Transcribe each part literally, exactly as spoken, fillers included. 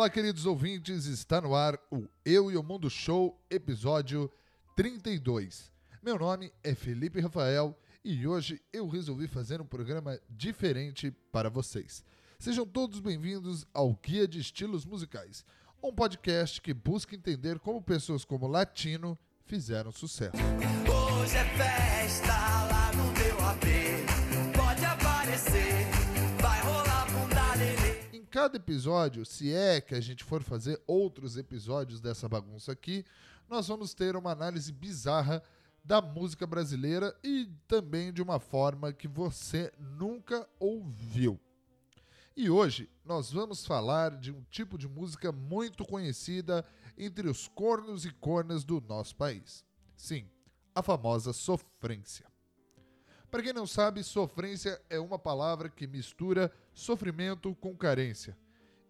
Olá, queridos ouvintes, está no ar o Eu e o Mundo Show, episódio trinta e dois. Meu nome é Felipe Rafael e hoje eu resolvi fazer um programa diferente para vocês. Sejam todos bem-vindos ao Guia de Estilos Musicais, um podcast que busca entender como pessoas como Latino fizeram sucesso. Hoje é festa lá no meu A P, pode aparecer, vai rolar bunda lelê. Em cada episódio, se é que a gente for fazer outros episódios dessa bagunça aqui, nós vamos ter uma análise bizarra da música brasileira e também de uma forma que você nunca ouviu. E hoje nós vamos falar de um tipo de música muito conhecida entre os cornos e cornas do nosso país. Sim, a famosa sofrência. Para quem não sabe, sofrência é uma palavra que mistura sofrimento com carência.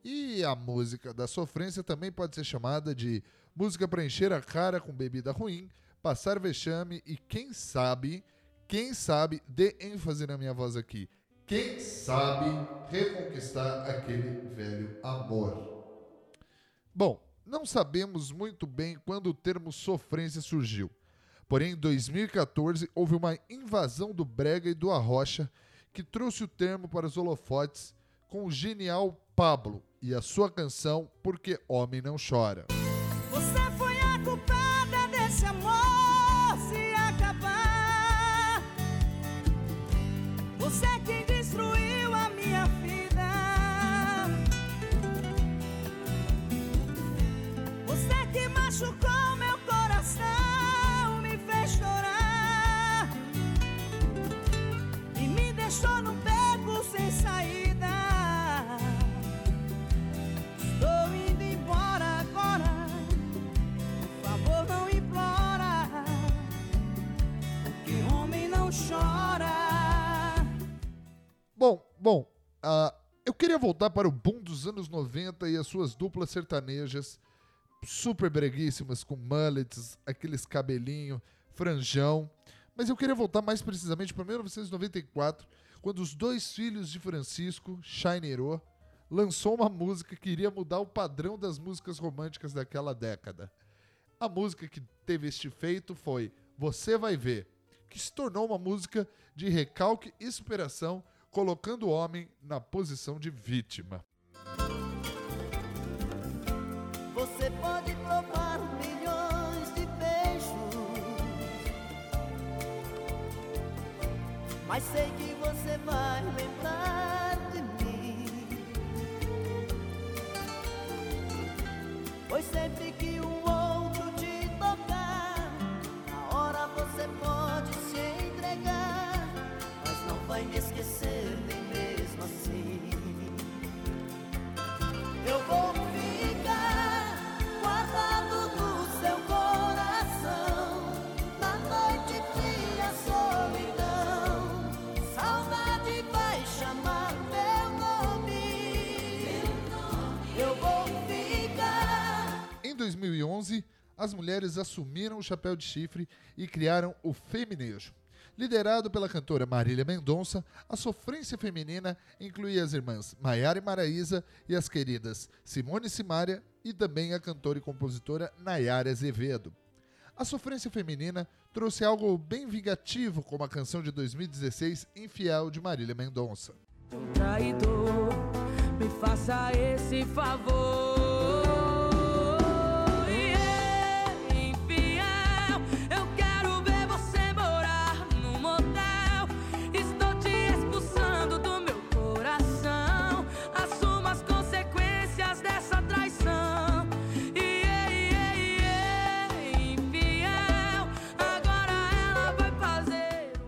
E a música da sofrência também pode ser chamada de música para encher a cara com bebida ruim, passar vexame e quem sabe, quem sabe, dê ênfase na minha voz aqui, quem sabe reconquistar aquele velho amor. Bom, não sabemos muito bem quando o termo sofrência surgiu. Porém, em dois mil e catorze, houve uma invasão do brega e do arrocha que trouxe o termo para os holofotes com o genial Pablo e a sua canção Porque Homem Não Chora. Você foi a culpada desse amor se acabar. Você é quem destruiu a minha vida. Você é que machucou meu coração, me fez chorar e me deixou no beco sem saída. Estou indo embora agora, por favor não implora, porque homem não chora. Bom, bom, uh, eu queria voltar para o boom dos anos noventa e as suas duplas sertanejas, super breguíssimas, com mullets, aqueles cabelinho, franjão. Mas eu queria voltar mais precisamente para mil novecentos e noventa e quatro, quando os dois filhos de Francisco, Shineiro, lançou uma música que iria mudar o padrão das músicas românticas daquela década. A música que teve este feito foi Você Vai Ver, que se tornou uma música de recalque e superação, colocando o homem na posição de vítima. Você pode provar milhões de beijos, mas sei que você vai lembrar de mim, pois sempre que um outro te tocar, na hora você pode se entregar, mas não vai me esquecer. Eu vou ficar guardado no seu coração, na noite que a solidão, saudade vai chamar meu nome. Eu vou ficar. Em dois mil e onze, as mulheres assumiram o chapéu de chifre e criaram o feminejo. Liderado pela cantora Marília Mendonça, a sofrência feminina incluía as irmãs Maiara e Maraísa e as queridas Simone Simária e também a cantora e compositora Nayara Azevedo. A sofrência feminina trouxe algo bem vingativo, como a canção de dois mil e dezesseis, Infiel, de Marília Mendonça. Um traidor, me faça esse favor.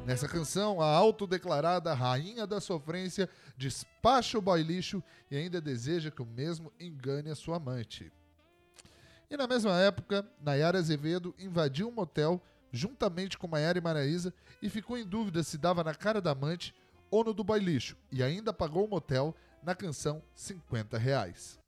Nessa canção, a autodeclarada rainha da sofrência despacha o boy lixo e ainda deseja que o mesmo engane a sua amante. E na mesma época, Nayara Azevedo invadiu um motel juntamente com Maiara e Maraísa e ficou em dúvida se dava na cara da amante ou no do boy lixo, e ainda pagou o motel na canção cinquenta reais.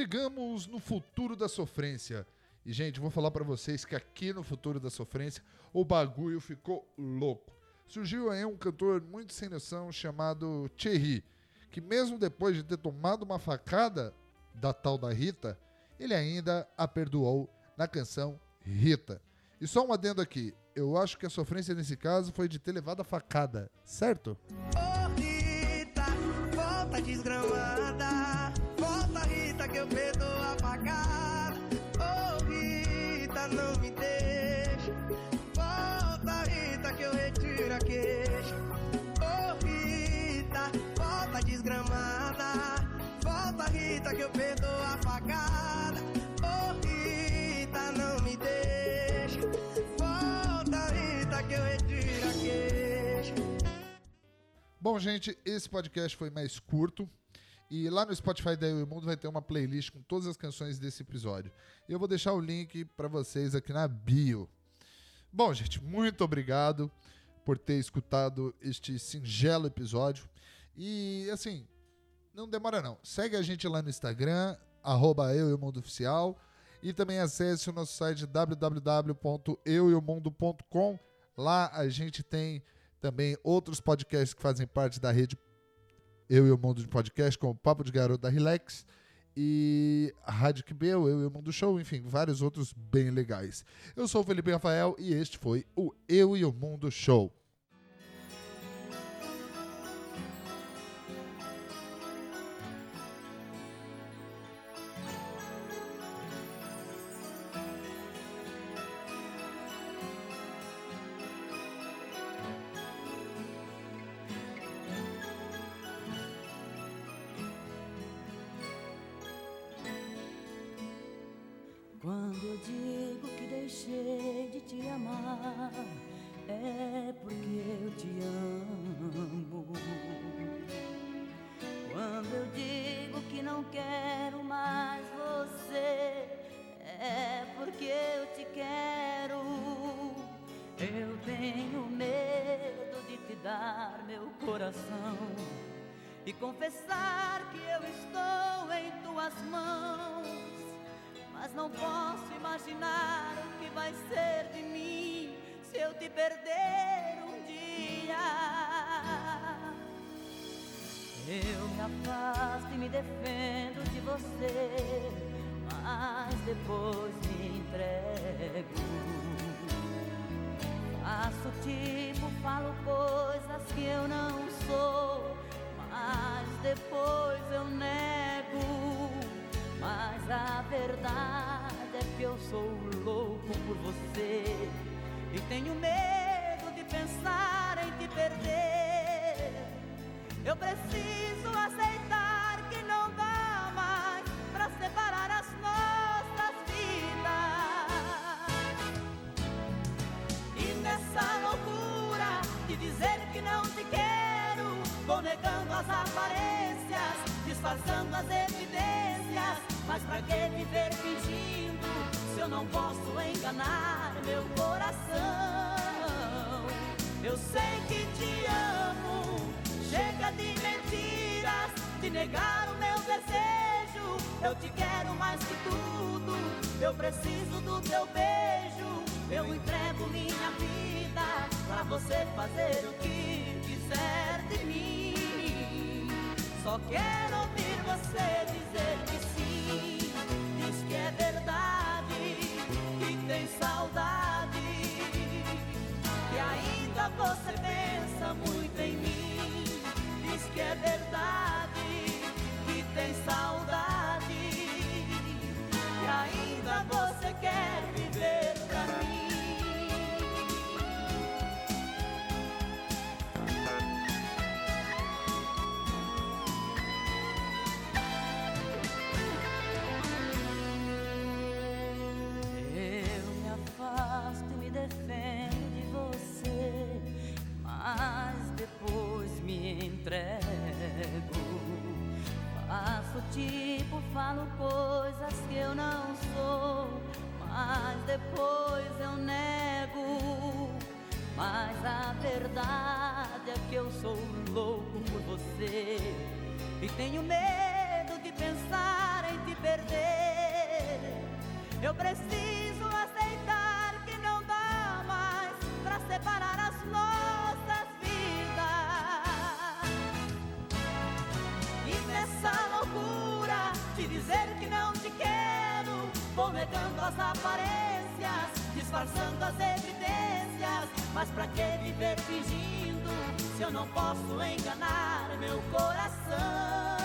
Chegamos no futuro da sofrência. E, gente, vou falar pra vocês que aqui no futuro da sofrência o bagulho ficou louco. Surgiu aí um cantor muito sem noção chamado Thierry, que mesmo depois de ter tomado uma facada da tal da Rita, ele ainda a perdoou na canção Rita. E só um adendo aqui, eu acho que a sofrência nesse caso foi de ter levado a facada, certo? Ô Rita, volta desgramada, volta Rita que eu perdoo a facada. Ô Rita, não me deixa, volta Rita que eu retiro a queixa. Ô Rita, volta desgramada, volta Rita que eu perdoo a facada. Ô Rita, não me deixa, volta Rita que eu retiro a queixa. Bom, gente, esse podcast foi mais curto. E lá no Spotify da Eu e o Mundo vai ter uma playlist com todas as canções desse episódio. Eu vou deixar o link para vocês aqui na bio. Bom, gente, muito obrigado por ter escutado este singelo episódio. E, assim, não demora não. Segue a gente lá no Instagram, arroba eu e o mundo oficial. E também acesse o nosso site w w w ponto eu e o mundo ponto com. Lá a gente tem também outros podcasts que fazem parte da rede Eu e o Mundo de Podcast, como Papo de Garota Relax e a Rádio Q B, Eu e o Mundo Show, enfim, vários outros bem legais. Eu sou o Felipe Rafael e este foi o Eu e o Mundo Show. Quando eu digo que deixei de te amar, é porque eu te amo. Quando eu digo que não quero mais você, é porque eu te quero. Eu tenho medo de te dar meu coração e confessar que eu estou em tuas mãos. Mas não posso imaginar o que vai ser de mim se eu te perder um dia. Eu me afasto e me defendo de você, mas depois me entrego. Faço tipo, falo coisas que eu não sou, mas depois eu nego. Mas a verdade é que eu sou louco por você e tenho medo de pensar em te perder. Eu preciso aceitar que não dá mais pra separar as nossas vidas. E nessa loucura de dizer que não te quero, vou negando as aparências, disfarçando as evidências. Mas pra que viver fingindo se eu não posso enganar meu coração? Eu sei que te amo, chega de mentiras, de negar o meu desejo. Eu te quero mais que tudo, eu preciso do teu beijo. Eu entrego minha vida pra você fazer o que quiser de mim. Só quero ouvir você dizer que sim. Diz que é verdade, que tem saudade, que ainda você pensa muito em mim. Diz que é verdade, que tem saudade, que ainda você quer viver pra mim. Defendo de você, mas depois me entrego. Faço tipo, falo coisas que eu não sou, mas depois eu nego. Mas a verdade é que eu sou louco por você e tenho medo de pensar em te perder. Eu preciso aceitar que não dá mais pra separar as nossas vidas. E nessa loucura de dizer que não te quero, vou negando as aparências, disfarçando as evidências. Mas pra que viver fingindo se eu não posso enganar meu coração?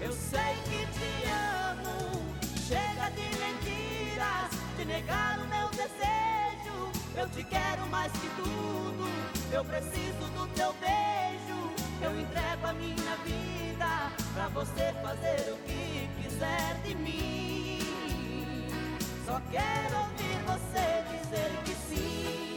Eu sei que te amo, chega de mentiras, de negar o meu desejo. Eu te quero mais que tudo, eu preciso do teu beijo. Eu entrego a minha vida pra você fazer o que quiser de mim. Só quero ouvir você dizer que sim.